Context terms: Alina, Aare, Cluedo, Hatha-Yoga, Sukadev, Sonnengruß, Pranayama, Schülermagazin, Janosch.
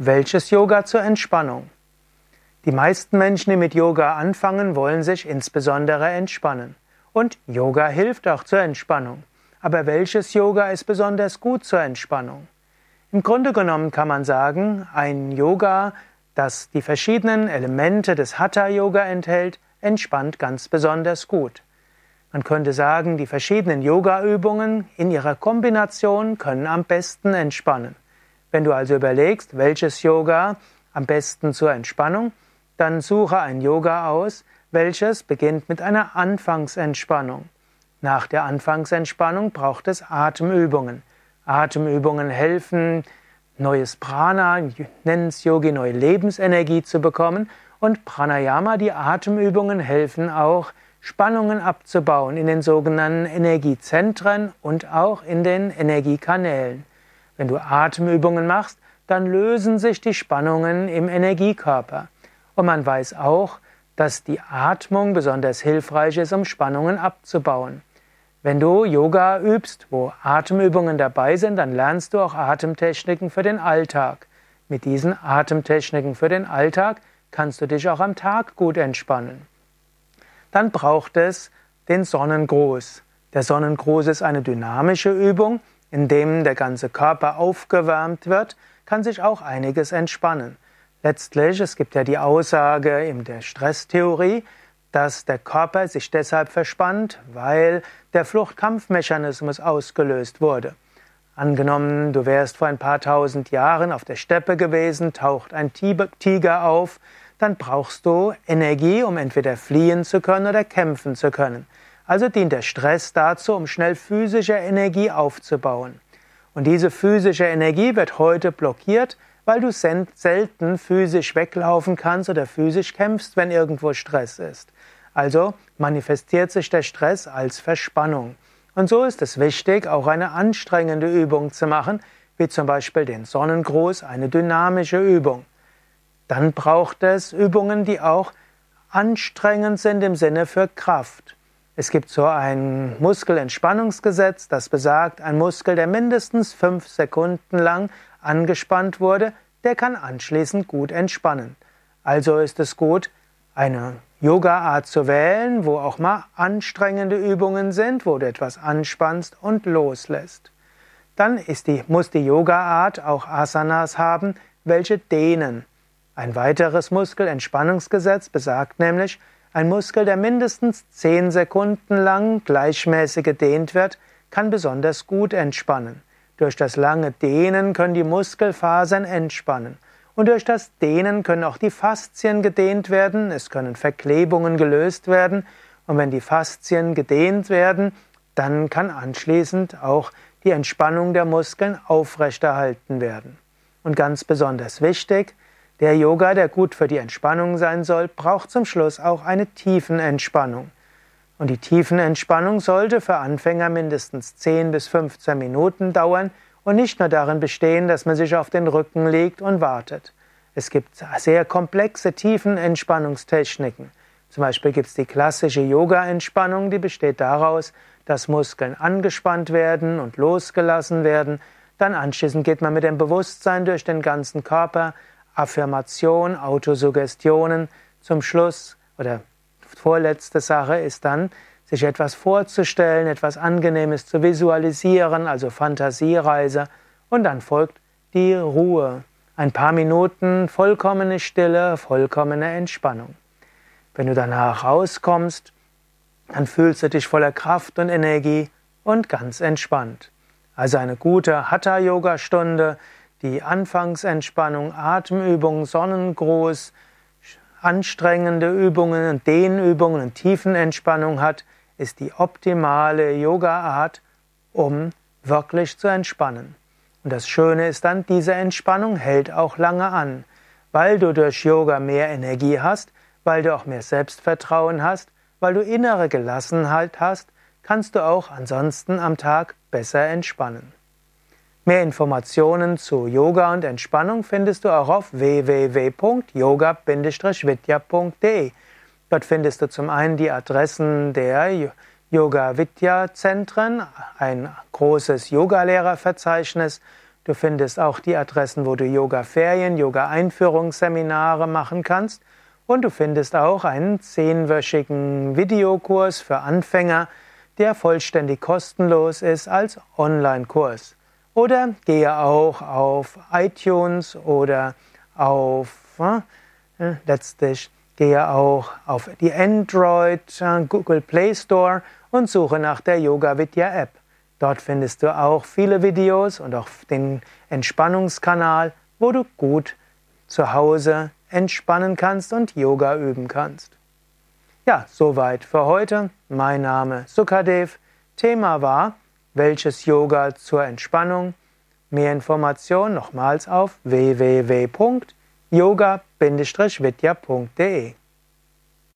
Welches Yoga zur Entspannung? Die meisten Menschen, die mit Yoga anfangen, wollen sich insbesondere entspannen. Und Yoga hilft auch zur Entspannung. Aber welches Yoga ist besonders gut zur Entspannung? Im Grunde genommen kann man sagen, ein Yoga, das die verschiedenen Elemente des Hatha-Yoga enthält, entspannt ganz besonders gut. Man könnte sagen, die verschiedenen Yoga-Übungen in ihrer Kombination können am besten entspannen. Wenn du also überlegst, welches Yoga am besten zur Entspannung, dann suche ein Yoga aus, welches beginnt mit einer Anfangsentspannung. Nach der Anfangsentspannung braucht es Atemübungen. Atemübungen helfen, neues Prana, nennen's Yogi, neue Lebensenergie zu bekommen. Und Pranayama, die Atemübungen, helfen auch, Spannungen abzubauen in den sogenannten Energiezentren und auch in den Energiekanälen. Wenn du Atemübungen machst, dann lösen sich die Spannungen im Energiekörper. Und man weiß auch, dass die Atmung besonders hilfreich ist, um Spannungen abzubauen. Wenn du Yoga übst, wo Atemübungen dabei sind, dann lernst du auch Atemtechniken für den Alltag. Mit diesen Atemtechniken für den Alltag kannst du dich auch am Tag gut entspannen. Dann braucht es den Sonnengruß. Der Sonnengruß ist eine dynamische Übung, in dem der ganze Körper aufgewärmt wird, kann sich auch einiges entspannen. Letztlich, es gibt ja die Aussage in der Stresstheorie, dass der Körper sich deshalb verspannt, weil der Fluchtkampfmechanismus ausgelöst wurde. Angenommen, du wärst vor ein paar tausend Jahren auf der Steppe gewesen, taucht ein Tiger auf, dann brauchst du Energie, um entweder fliehen zu können oder kämpfen zu können. Also dient der Stress dazu, um schnell physische Energie aufzubauen. Und diese physische Energie wird heute blockiert, weil du selten physisch weglaufen kannst oder physisch kämpfst, wenn irgendwo Stress ist. Also manifestiert sich der Stress als Verspannung. Und so ist es wichtig, auch eine anstrengende Übung zu machen, wie zum Beispiel den Sonnengruß, eine dynamische Übung. Dann braucht es Übungen, die auch anstrengend sind im Sinne für Kraft. Es gibt so ein Muskelentspannungsgesetz, das besagt, ein Muskel, der mindestens 5 Sekunden lang angespannt wurde, der kann anschließend gut entspannen. Also ist es gut, eine Yoga-Art zu wählen, wo auch mal anstrengende Übungen sind, wo du etwas anspannst und loslässt. Dann muss die Yoga-Art auch Asanas haben, welche dehnen. Ein weiteres Muskelentspannungsgesetz besagt nämlich, ein Muskel, der mindestens 10 Sekunden lang gleichmäßig gedehnt wird, kann besonders gut entspannen. Durch das lange Dehnen können die Muskelfasern entspannen. Und durch das Dehnen können auch die Faszien gedehnt werden, es können Verklebungen gelöst werden. Und wenn die Faszien gedehnt werden, dann kann anschließend auch die Entspannung der Muskeln aufrechterhalten werden. Und ganz besonders wichtig, der Yoga, der gut für die Entspannung sein soll, braucht zum Schluss auch eine Tiefenentspannung. Und die Tiefenentspannung sollte für Anfänger mindestens 10 bis 15 Minuten dauern und nicht nur darin bestehen, dass man sich auf den Rücken legt und wartet. Es gibt sehr komplexe Tiefenentspannungstechniken. Zum Beispiel gibt es die klassische Yoga-Entspannung, die besteht daraus, dass Muskeln angespannt werden und losgelassen werden. Dann anschließend geht man mit dem Bewusstsein durch den ganzen Körper, Affirmation, Autosuggestionen. Zum Schluss oder vorletzte Sache ist dann, sich etwas vorzustellen, etwas Angenehmes zu visualisieren, also Fantasiereise. Und dann folgt die Ruhe. Ein paar Minuten vollkommene Stille, vollkommene Entspannung. Wenn du danach rauskommst, dann fühlst du dich voller Kraft und Energie und ganz entspannt. Also eine gute Hatha-Yoga-Stunde, die Anfangsentspannung, Atemübungen, Sonnengruß, anstrengende Übungen und Dehnübungen und Tiefenentspannung hat, ist die optimale Yoga-Art, um wirklich zu entspannen. Und das Schöne ist dann, diese Entspannung hält auch lange an, weil du durch Yoga mehr Energie hast, weil du auch mehr Selbstvertrauen hast, weil du innere Gelassenheit hast, kannst du auch ansonsten am Tag besser entspannen. Mehr Informationen zu Yoga und Entspannung findest du auch auf www.yoga-vidya.de. Dort findest du zum einen die Adressen der Yoga-Vidya-Zentren, ein großes Yoga-Lehrerverzeichnis. Du findest auch die Adressen, wo du Yoga-Ferien, Yoga-Einführungsseminare machen kannst. Und du findest auch einen 10-wöchigen Videokurs für Anfänger, der vollständig kostenlos ist als Online-Kurs. Oder gehe auch auf iTunes oder auf letztlich gehe auch auf die Android, Google Play Store und suche nach der Yoga-Vidya App. Dort findest du auch viele Videos und auch den Entspannungskanal, wo du gut zu Hause entspannen kannst und Yoga üben kannst. Ja, soweit für heute. Mein Name Sukadev. Thema war, welches Yoga zur Entspannung? Mehr Informationen nochmals auf www.yoga-vidya.de